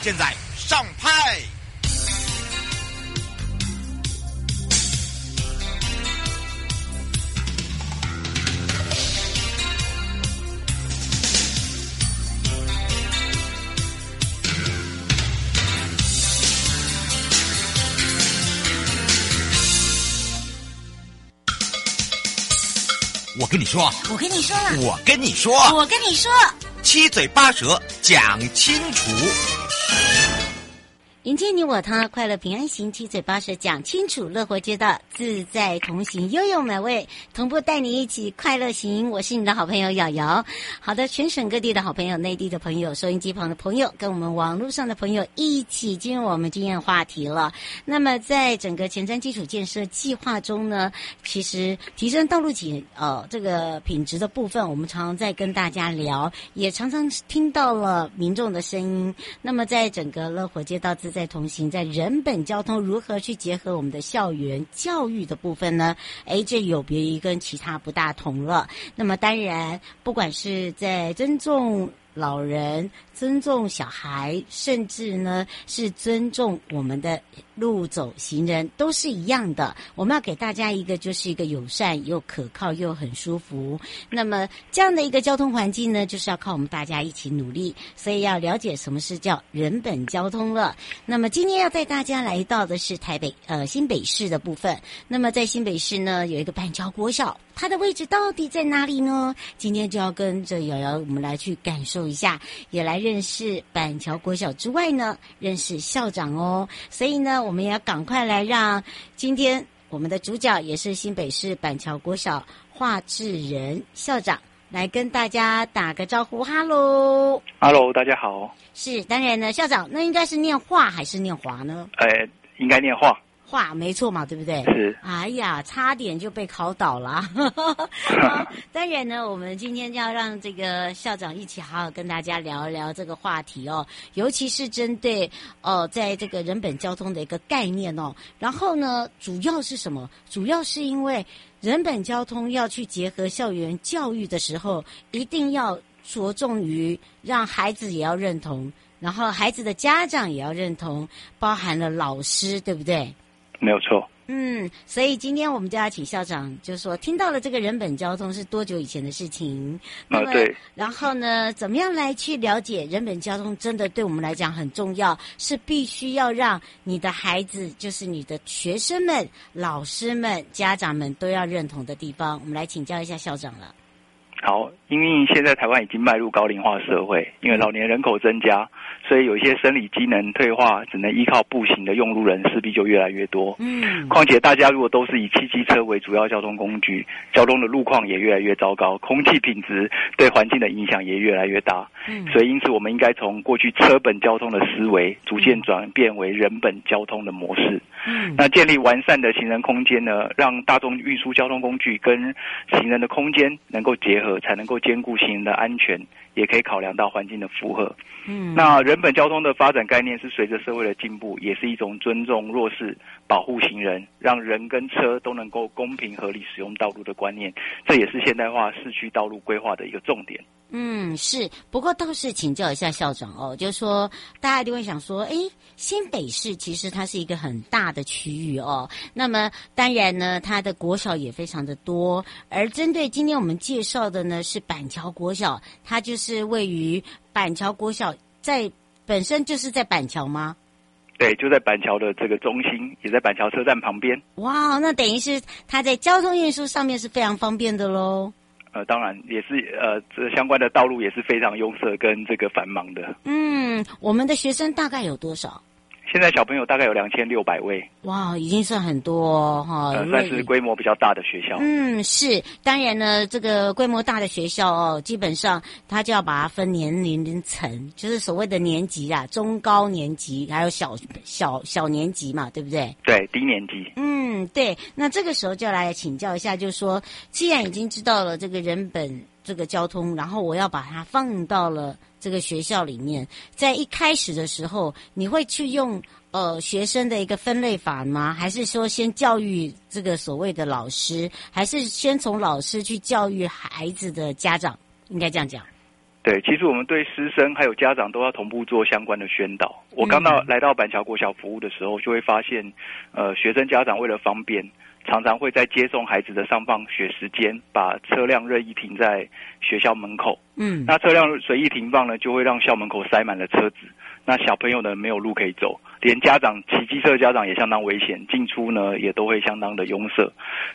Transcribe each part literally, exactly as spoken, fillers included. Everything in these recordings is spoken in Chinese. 现在上拍，我跟你说，我跟你说了，我跟你说，我跟你说，七嘴八舌讲清楚。迎接你我他，快乐平安行，七嘴八舌讲清楚，乐活街道自在同行，悠悠美味同步带你一起快乐行。我是你的好朋友瑶瑶。好的，全省各地的好朋友，内地的朋友，收音机旁的朋友，跟我们网络上的朋友一起进入我们今天的话题了。那么在整个前瞻基础建设计划中呢，其实提升道路景呃这个品质的部分，我们常常在跟大家聊，也常常听到了民众的声音。那么在整个乐活街道自在同行，在人本交通如何去结合我们的校园教育的部分呢？哎，这有别于跟其他不大同了。那么当然，不管是在尊重老人、尊重小孩，甚至呢是尊重我们的路走行人，都是一样的。我们要给大家一个就是一个友善又可靠又很舒服，那么这样的一个交通环境呢，就是要靠我们大家一起努力，所以要了解什么是叫人本交通了。那么今天要带大家来到的是台北呃新北市的部分。那么在新北市呢，有一个板桥国小，它的位置到底在哪里呢？今天就要跟着瑶瑶我们来去感受一下，也来认识板桥国小之外呢，认识校长哦。所以呢，我们也要赶快来让今天我们的主角，也是新北市板桥国小华智仁校长来跟大家打个招呼。哈喽哈喽，大家好。是，当然呢，校长那应该是念华还是念华呢？呃，应该念华。话没错嘛，对不对？是。哎呀，差点就被考倒了。当然呢，我们今天要让这个校长一起好好跟大家聊一聊这个话题哦，尤其是针对呃在这个人本交通的一个概念哦。然后呢，主要是什么？主要是因为人本交通要去结合校园教育的时候，一定要着重于让孩子也要认同，然后孩子的家长也要认同，包含了老师，对不对？没有错。嗯，所以今天我们就要请校长，就是说听到了这个人本交通是多久以前的事情？那么、啊、对。然后呢，怎么样来去了解人本交通？真的对我们来讲很重要，是必须要让你的孩子，就是你的学生们、老师们、家长们都要认同的地方。我们来请教一下校长了。好，因为现在台湾已经迈入高龄化社会，因为老年人口增加，所以有一些生理机能退化，只能依靠步行的用路人势必就越来越多。嗯，况且大家如果都是以汽机车为主要交通工具，交通的路况也越来越糟糕，空气品质对环境的影响也越来越大。嗯，所以因此我们应该从过去车本交通的思维，逐渐转变为人本交通的模式。嗯，那建立完善的行人空间呢，让大众运输交通工具跟行人的空间能够结合，才能够兼顾行人的安全，也可以考量到环境的负荷。嗯，那人本交通的发展概念是随着社会的进步，也是一种尊重弱势、保护行人，让人跟车都能够公平合理使用道路的观念，这也是现代化市区道路规划的一个重点。嗯，是。不过倒是请教一下校长哦，就是说大家就会想说，哎，新北市其实它是一个很大的区域哦，那么当然呢，它的国小也非常的多，而针对今天我们介绍的呢是板桥国小，它就是位于板桥国小，在本身就是在板桥吗？对，就在板桥的这个中心，也在板桥车站旁边。哇，那等于是它在交通运输上面是非常方便的咯。呃，当然也是呃，这相关的道路也是非常拥塞跟这个繁忙的。嗯，我们的学生大概有多少？现在小朋友大概有两千六百位，哇，已经算很多哈、哦呃，算是规模比较大的学校。嗯，是，当然呢，这个规模大的学校哦，基本上它就要把它分年龄层，就是所谓的年级啊，中高年级，还有小小小年级嘛，对不对？对，低年级。嗯，对，那这个时候就来请教一下，就是说，既然已经知道了这个人本这个交通，然后我要把它放到了这个学校里面，在一开始的时候，你会去用呃学生的一个分类法吗？还是说先教育这个所谓的老师，还是先从老师去教育孩子的家长？应该这样讲。对，其实我们对师生还有家长都要同步做相关的宣导。我刚到、嗯、来到板桥国小服务的时候，就会发现，呃，学生家长为了方便，常常会在接送孩子的上放学时间，把车辆任意停在学校门口。嗯，那车辆随意停放呢，就会让校门口塞满了车子。那小朋友呢，没有路可以走，连家长骑机车的家长也相当危险，进出呢也都会相当的拥塞。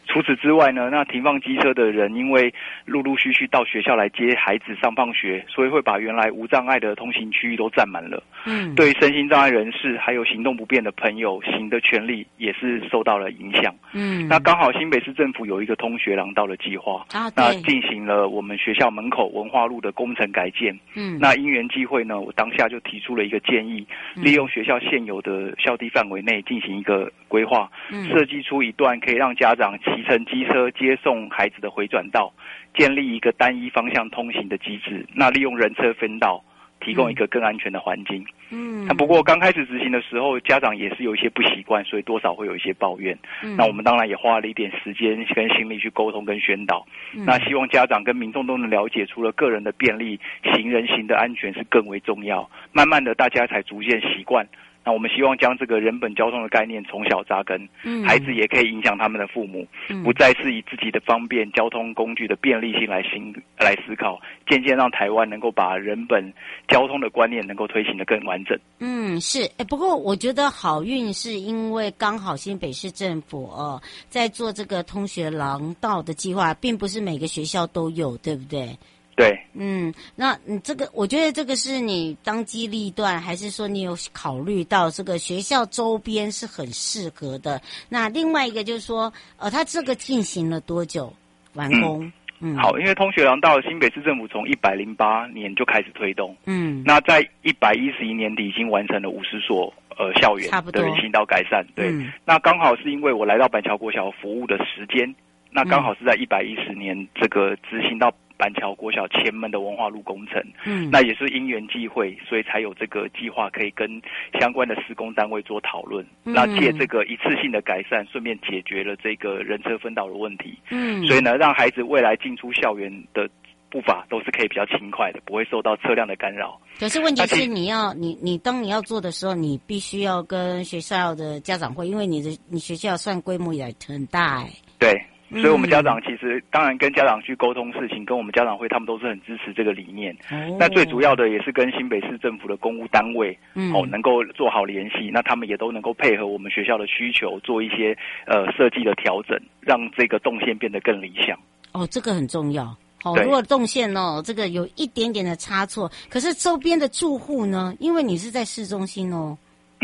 除此之外呢，那停放机车的人因为陆陆续续到学校来接孩子上放学，所以会把原来无障碍的通行区域都占满了。嗯，对身心障碍人士还有行动不便的朋友，行的权利也是受到了影响。嗯。那刚好新北市政府有一个通学廊道的计划、啊、那进行了我们学校门口文化路的工程改建。嗯，那因缘际会呢，我当下就提出了一个建议，利用学校现有的校地范围内进行一个规划，设计出一段可以让家长骑乘机车接送孩子的回转道，建立一个单一方向通行的机制，那利用人车分道，提供一个更安全的环境。嗯，那不过刚开始执行的时候，家长也是有一些不习惯，所以多少会有一些抱怨。嗯，那我们当然也花了一点时间跟心力去沟通跟宣导。嗯，那希望家长跟民众都能了解，除了个人的便利，行人行的安全是更为重要。慢慢的，大家才逐渐习惯。那我们希望将这个人本交通的概念从小扎根，嗯，孩子也可以影响他们的父母，嗯，不再是以自己的方便、交通工具的便利性来行来思考，渐渐让台湾能够把人本交通的观念能够推行得更完整。嗯，是。哎，不过我觉得好运是因为刚好新北市政府哦在做这个通学廊道的计划，并不是每个学校都有，对不对？对，嗯，那你这个，我觉得这个是你当机立断，还是说你有考虑到这个学校周边是很适合的？那另外一个就是说，呃，它这个进行了多久完工？嗯嗯，好，因为通学廊道新北市政府从一百零八年就开始推动，嗯，那在一百一十一年底已经完成了五十所呃校园的人行道改善，对，嗯，那刚好是因为我来到板桥国小服务的时间，那刚好是在一百一十年这个执行到板桥国小前门的文化路工程，嗯，那也是因缘际会，所以才有这个计划可以跟相关的施工单位做讨论，嗯，那借这个一次性的改善，顺便解决了这个人车分道的问题，嗯，所以呢，让孩子未来进出校园的步伐都是可以比较轻快的，不会受到车辆的干扰。可是问题是你要你你当你要做的时候，你必须要跟学校的家长会，因为你的你学校算规模也很大，欸，对。所以我们家长其实当然跟家长去沟通事情，跟我们家长会他们都是很支持这个理念。哦，那最主要的也是跟新北市政府的公务单位，嗯，哦，能够做好联系，那他们也都能够配合我们学校的需求，做一些呃设计的调整，让这个动线变得更理想。哦，这个很重要。哦，如果动线哦，这个有一点点的差错，可是周边的住户呢，因为你是在市中心哦。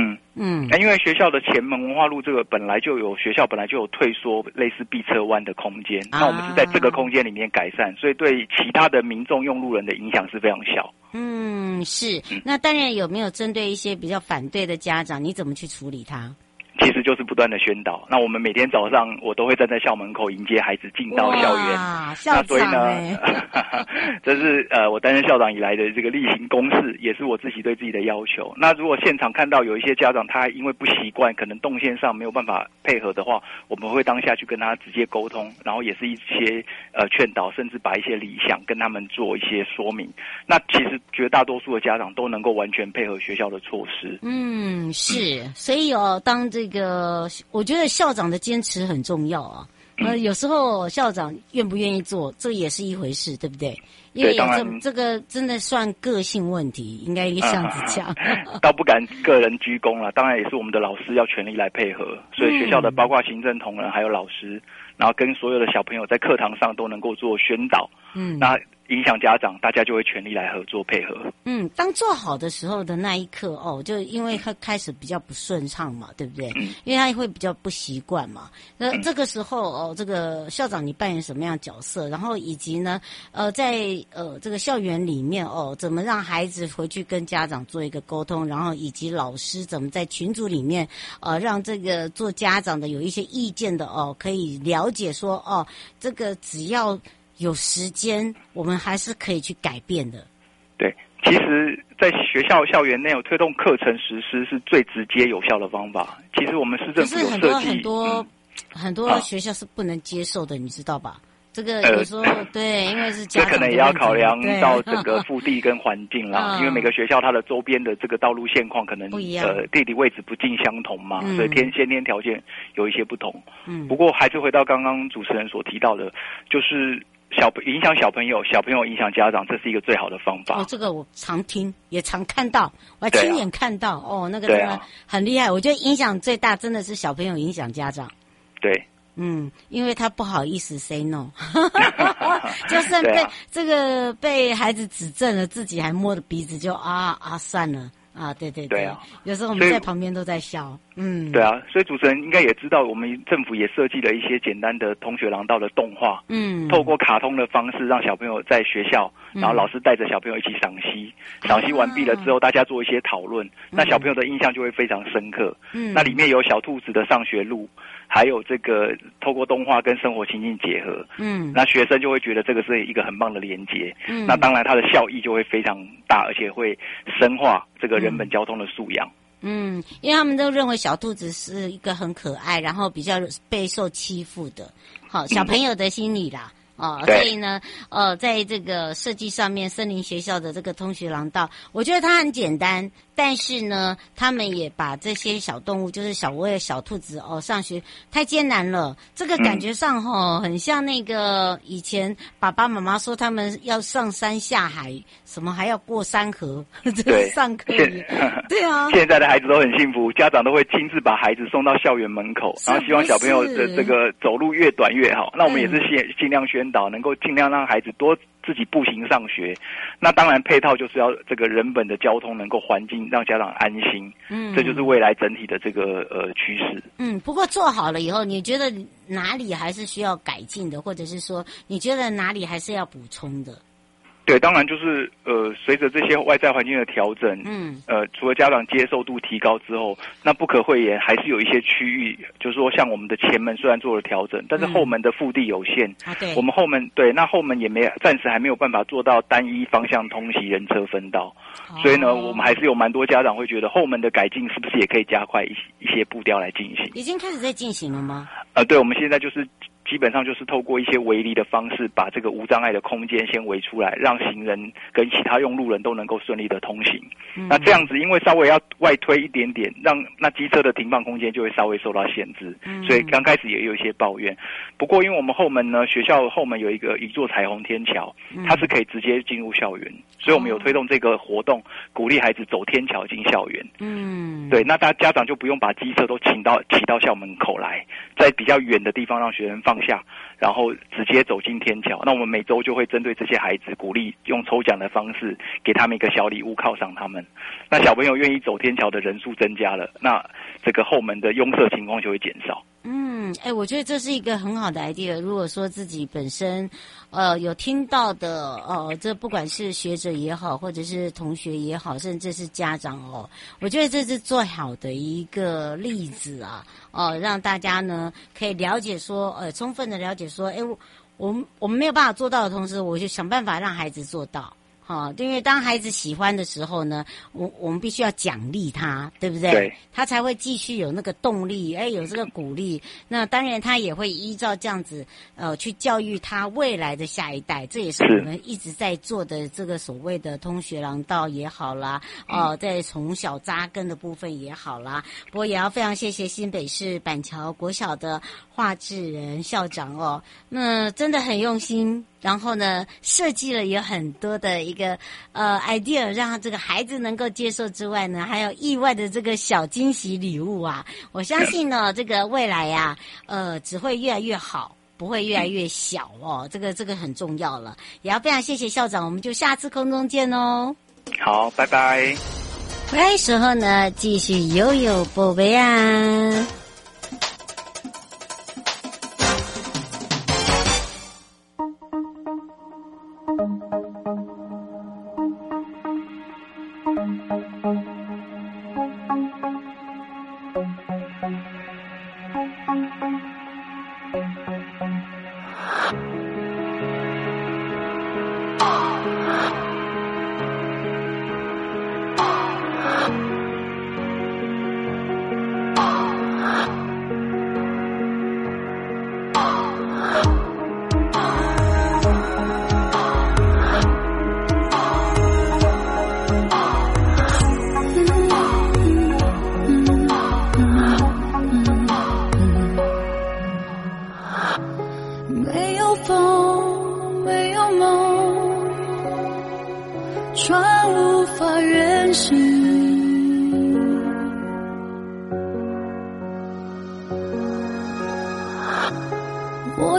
嗯嗯，那因为学校的前门文化路这个本来就有学校本来就有退缩类似避车弯的空间，啊，那我们是在这个空间里面改善，所以对其他的民众用路人的影响是非常小。嗯，是。那当然有没有针对一些比较反对的家长，你怎么去处理他？其实就是不断的宣导。那我们每天早上我都会站在校门口迎接孩子进到校园。哇，校长欸，那所以呢，这是呃我担任校长以来的这个例行公事，也是我自己对自己的要求。那如果现场看到有一些家长他因为不习惯，可能动线上没有办法配合的话，我们会当下去跟他直接沟通，然后也是一些呃劝导，甚至把一些理想跟他们做一些说明。那其实绝大多数的家长都能够完全配合学校的措施。嗯，是。所以哦，当这个这个我觉得校长的坚持很重要啊，呃，有时候校长愿不愿意做，这也是一回事，对不对？因为这这个真的算个性问题，应该这样子讲，嗯。倒不敢个人居功了，当然也是我们的老师要全力来配合，所以学校的包括行政同仁还有老师，然后跟所有的小朋友在课堂上都能够做宣导，嗯，那影响家长，大家就会全力来合作配合。嗯，当做好的时候的那一刻哦，就因为他开始比较不顺畅嘛，对不对？嗯、因为他会比较不习惯嘛。那这个时候哦，这个校长你扮演什么样的角色？然后以及呢，呃，在呃这个校园里面哦，怎么让孩子回去跟家长做一个沟通？然后以及老师怎么在群组里面呃让这个做家长的有一些意见的哦，可以了解说哦，这个只要有时间，我们还是可以去改变的。对，其实在学校校园内有推动课程实施是最直接有效的方法。其实我们市政府有设计，可是很多很多、嗯、很多学校是不能接受的，啊、你知道吧？这个有时候、呃、对，因为是家长的问题，这可能也要考量到整个腹地跟环境啦。因为每个学校它的周边的这个道路现况可能不一样，呃，地理位置不尽相同嘛，嗯、所以天先天条件有一些不同。嗯，不过还是回到刚刚主持人所提到的，就是小影响小朋友，小朋友影响家长，这是一个最好的方法。哦，这个我常听，也常看到，我还亲眼看到。啊、哦，那个真的很厉害。啊、我觉得影响最大真的是小朋友影响家长。对。嗯，因为他不好意思 say no， 就算被、啊、这个被孩子指正了，自己还摸着鼻子就啊啊算了。啊，对对 对, 对、啊，有时候我们在旁边都在笑，嗯，对啊，所以主持人应该也知道，我们政府也设计了一些简单的同学廊道的动画，嗯，透过卡通的方式让小朋友在学校，嗯、然后老师带着小朋友一起赏析，赏析完毕了之后，大家做一些讨论，嗯、那小朋友的印象就会非常深刻。嗯，那里面有小兔子的上学路，还有这个透过动画跟生活情境结合，嗯，那学生就会觉得这个是一个很棒的连结，嗯，那当然它的效益就会非常大，而且会深化这个人。人本交通的素养，嗯，因为他们都认为小兔子是一个很可爱，然后比较备受欺负的，好小朋友的心理啦，哦、嗯呃，所以呢，呃，在这个设计上面，森林学校的这个通学廊道，我觉得它很简单，但是呢，他们也把这些小动物，就是小威、小兔子哦，上学太艰难了，这个感觉上吼、哦嗯、很像那个以前爸爸妈妈说他们要上山下海。什么还要过山河？对，上课对啊，现在的孩子都很幸福，家长都会亲自把孩子送到校园门口，然后希望小朋友的这个走路越短越好。那我们也是尽量宣导，能够尽量让孩子多自己步行上学。那当然配套就是要这个人本的交通能够环境让家长安心。嗯，这就是未来整体的这个呃趋势。嗯，不过做好了以后，你觉得哪里还是需要改进的，或者是说你觉得哪里还是要补充的？对，当然就是呃，随着这些外在环境的调整，嗯，呃，除了家长接受度提高之后，那不可讳言，还是有一些区域，就是说像我们的前门虽然做了调整，但是后门的腹地有限，嗯、啊，对，我们后门对，那后门也没暂时还没有办法做到单一方向通行人车分道，哦、所以呢，我们还是有蛮多家长会觉得后门的改进是不是也可以加快一一些步调来进行？已经开始在进行了吗？呃，对，我们现在就是。基本上就是透过一些围篱的方式，把这个无障碍的空间先围出来，让行人跟其他用路人都能够顺利的通行。嗯、那这样子，因为稍微要外推一点点，让那机车的停放空间就会稍微受到限制。嗯、所以刚开始也有一些抱怨。不过，因为我们后门呢，学校后门有一个一座彩虹天桥，它是可以直接进入校园，嗯、所以我们有推动这个活动，鼓励孩子走天桥进校园。嗯，对，那大家长就不用把机车都请到骑到校门口来，在比较远的地方让学生放下，然后直接走进天桥。那我们每周就会针对这些孩子，鼓励用抽奖的方式给他们一个小礼物犒赏他们。那小朋友愿意走天桥的人数增加了，那这个后门的拥塞情况就会减少。嗯，哎、欸，我觉得这是一个很好的 idea。如果说自己本身，呃，有听到的，呃，这不管是学者也好，或者是同学也好，甚至是家长哦，我觉得这是最好的一个例子啊，哦、呃，让大家呢可以了解说，呃，充分的了解说，哎、欸，我们我们没有办法做到的同时，我就想办法让孩子做到。哦，因为当孩子喜欢的时候呢，我我们必须要奖励他，对不对？对，他才会继续有那个动力，哎，有这个鼓励。那当然，他也会依照这样子，呃，去教育他未来的下一代。这也是我们一直在做的这个所谓的通学廊道也好啦，哦、呃，在从小扎根的部分也好啦。不过也要非常谢谢新北市板桥国小的华智仁校长哦，那真的很用心。然后呢，设计了有很多的一个呃 idea， 让他这个孩子能够接受之外呢，还有意外的这个小惊喜礼物啊！我相信呢，这个未来呀、啊，呃，只会越来越好。不会越来越小哦，这个这个很重要了。也要非常谢谢校长，我们就下次空中见哦。好，拜拜。回来时候呢，继续悠悠宝贝啊。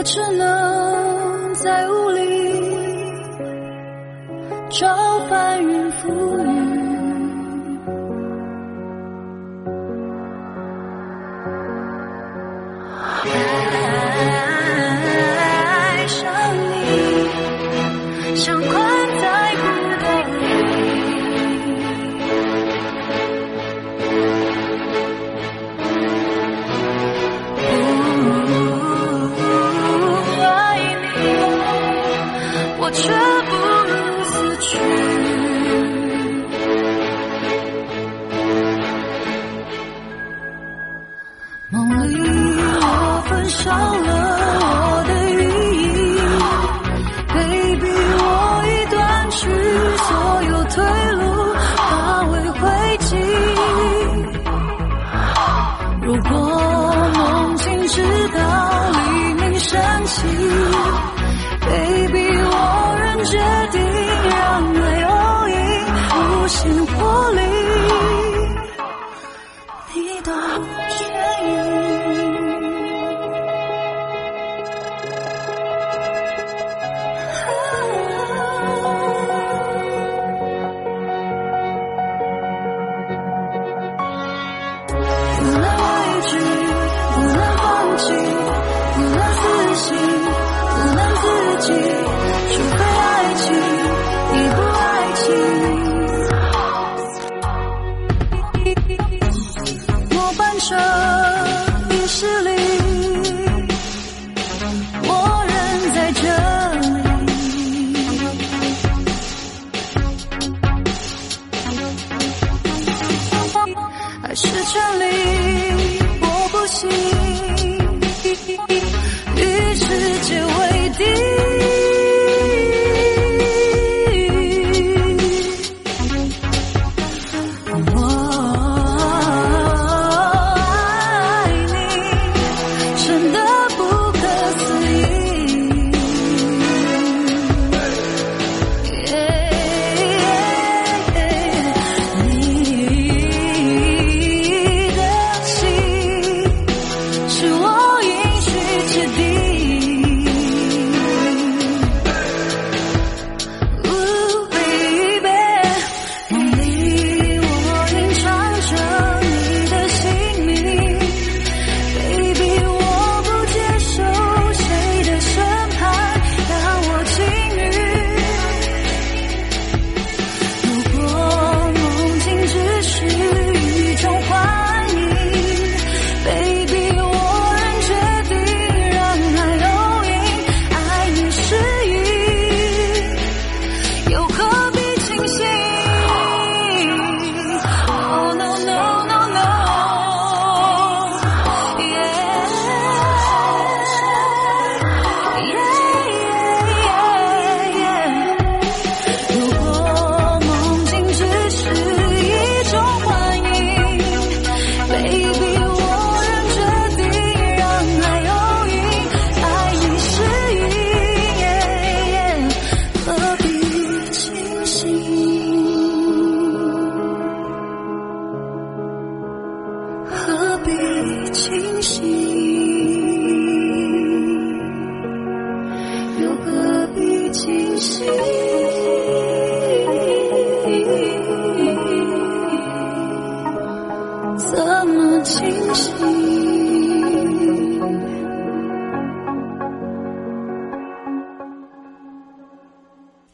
是我应许之地。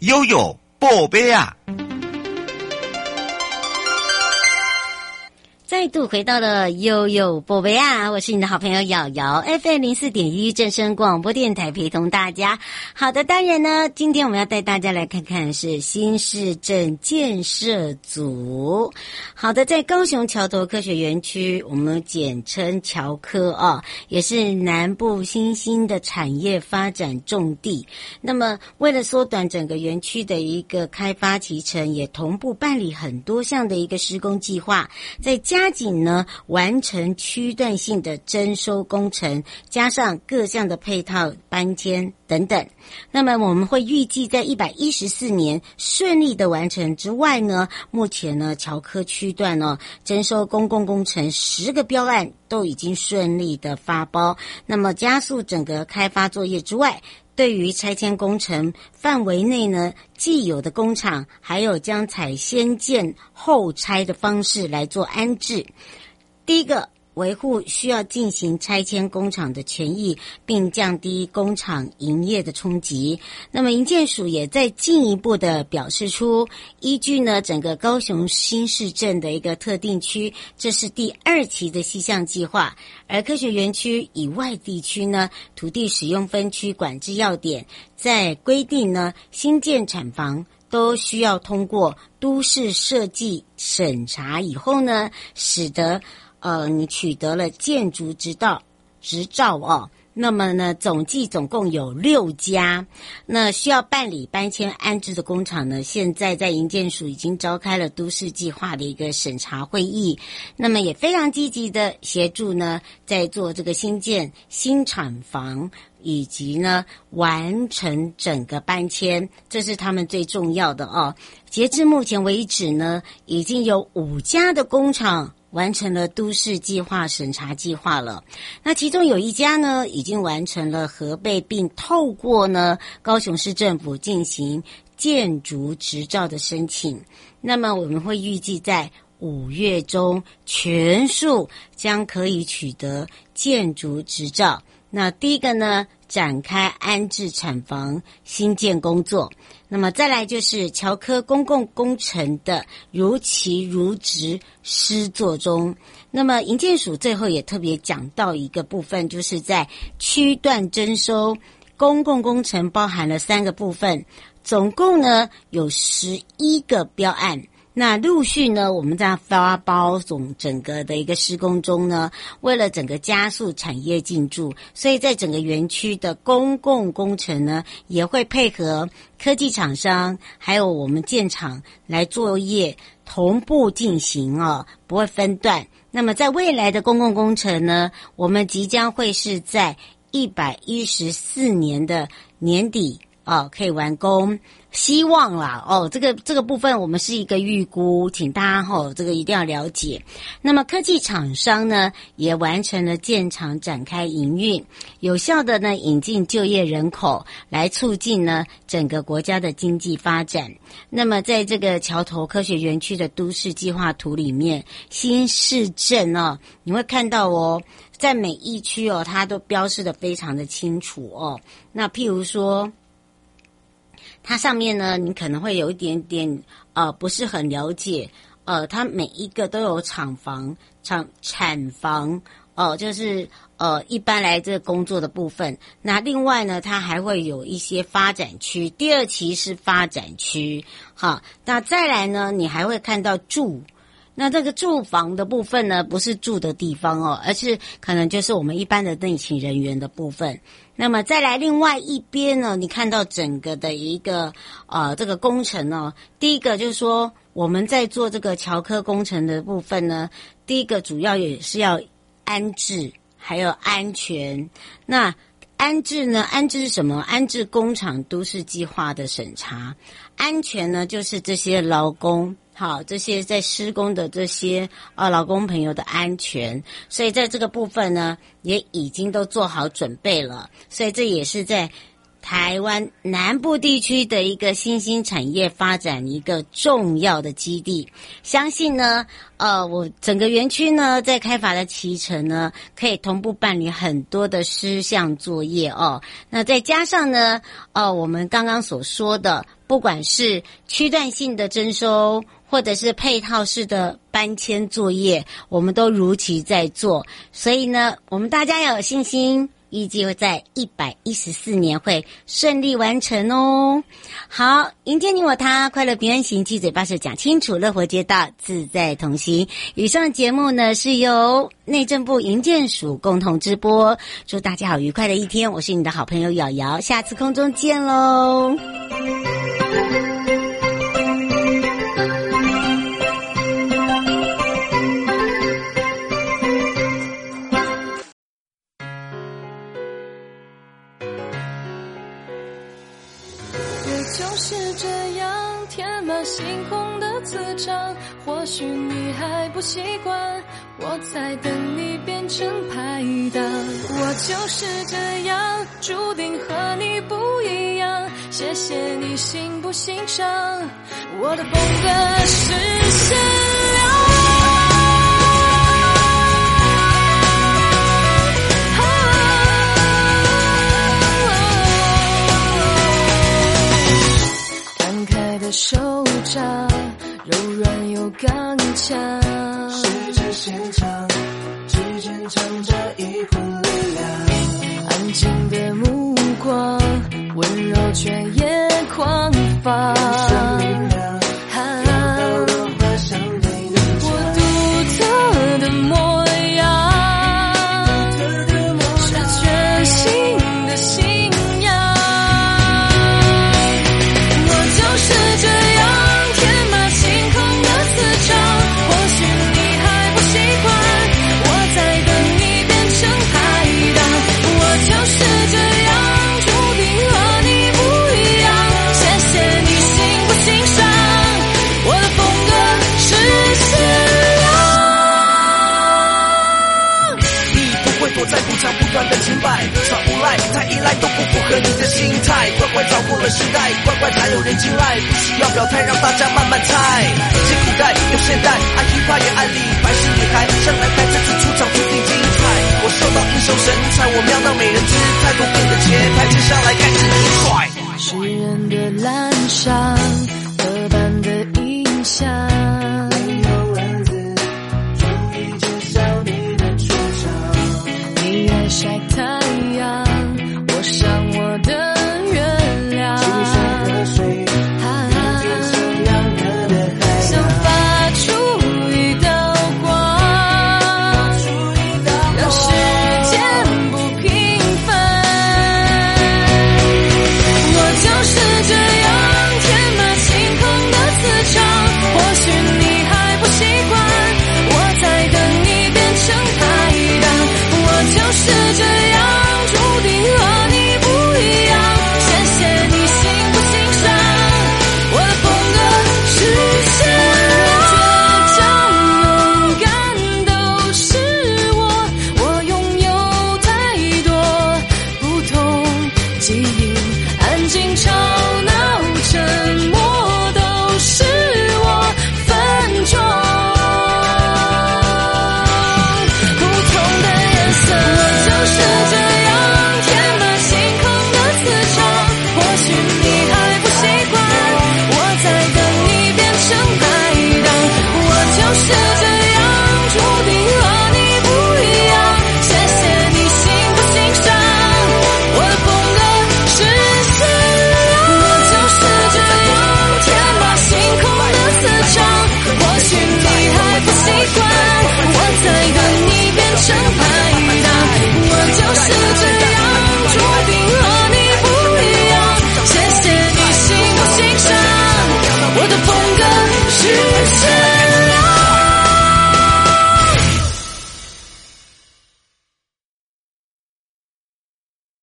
悠悠宝贝啊！再度回到了悠悠宝贝啊！我是你的好朋友瑶瑶 ，F M 零四点一正声广播电台，陪同大家。好的，当然呢，今天我们要带大家来看看是新市镇建设组。好的，在高雄桥头科学园区，我们简称桥科啊，也是南部新兴的产业发展重地。那么，为了缩短整个园区的一个开发期程，也同步办理很多项的一个施工计划，在加加紧呢完成区段性的征收工程，加上各项的配套搬迁等等。那么我们会预计在一百一十四年顺利的完成之外呢，目前呢桥科区段呢征收公共工程十个标案都已经顺利的发包，那么加速整个开发作业之外，对于拆迁工程范围内呢，既有的工厂还有将采先建后拆的方式来做安置。第一个，维护需要进行拆迁工厂的权益，并降低工厂营业的冲击。那么营建署也在进一步的表示出，依据呢整个高雄新市镇的一个特定区，这是第二期的细项计划。而科学园区以外地区呢，土地使用分区管制要点在规定呢，新建厂房都需要通过都市设计审查以后呢，使得呃，你取得了建筑执照执照哦。那么呢，总计总共有六家。那需要办理搬迁安置的工厂呢，现在在营建署已经召开了都市计划的一个审查会议。那么也非常积极的协助呢，在做这个新建新厂房，以及呢完成整个搬迁，这是他们最重要的哦。截至目前为止呢，已经有五家的工厂完成了都市计划审查计划了，那其中有一家呢已经完成了核备，并透过呢高雄市政府进行建筑执照的申请。那么我们会预计在五月中全数将可以取得建筑执照。那第一个呢，展开安置厂房新建工作。那么再来就是桥科公共工程的如期如职施作中。那么营建署最后也特别讲到一个部分，就是在区段征收公共工程包含了三个部分，总共呢有十一个标案。那陆续呢，我们在发包总整个的一个施工中呢，为了整个加速产业进驻，所以在整个园区的公共工程呢，也会配合科技厂商还有我们建厂来作业同步进行哦，不会分段。那么在未来的公共工程呢，我们即将会是在一百一十四年的年底哦，可以完工，希望啦哦，这个这个部分我们是一个预估，请大家吼、哦、这个一定要了解。那么科技厂商呢也完成了建厂展开营运，有效的呢引进就业人口，来促进呢整个国家的经济发展。那么在这个桥头科学园区的都市计划图里面，新市镇哦，你会看到哦，在每一区哦，它都标示的非常的清楚哦。那譬如说，它上面呢，你可能会有一点点呃不是很了解，呃，它每一个都有厂房、厂产房，哦、呃，就是呃一般来这工作的部分。那另外呢，它还会有一些发展区，第二期是发展区，好，那再来呢，你还会看到住。那这个住房的部分呢，不是住的地方哦，而是可能就是我们一般的内勤人员的部分。那么再来另外一边呢，你看到整个的一个呃这个工程哦，第一个就是说我们在做这个桥科工程的部分呢，第一个主要也是要安置还有安全。那安置呢？安置是什么？安置工厂都市计划的审查，安全呢就是这些劳工，好，这些在施工的这些呃劳工朋友的安全，所以在这个部分呢也已经都做好准备了，所以这也是在台湾南部地区的一个新兴产业发展一个重要的基地。相信呢呃我整个园区呢在开发的期程呢，可以同步办理很多的事项作业哦。那再加上呢呃我们刚刚所说的不管是区段性的征收或者是配套式的搬迁作业，我们都如期在做。所以呢，我们大家要有信心，预计会在一百一十四年会顺利完成哦。好，迎接你我他，快乐平安行，七嘴八舌讲清楚，乐活街道自在同行。以上节目呢是由内政部营建署共同直播，祝大家好愉快的一天。我是你的好朋友瑶瑶，下次空中见喽。星空的磁场，或许你还不习惯，我在等你变成排档。我就是这样，注定和你不一样。谢谢你欣不欣赏我的风格是善良。手掌柔软又刚强，时间现场指尖藏着一份力量，安静的目光温柔却也狂放，生命量有道融化像被凝结，我独特的模样是全新的信仰。我就是这耍无赖太依赖都不符合你的心态，乖乖照顾了时代，乖乖才有人青睐，不需要表态让大家慢慢猜，是古代有现代，爱听话也爱理，白是女孩向来带着这出场注定精彩，我受到英雄神采，我瞄到美人姿态，都变得节拍，接下来开始你甩。诗人的滥觞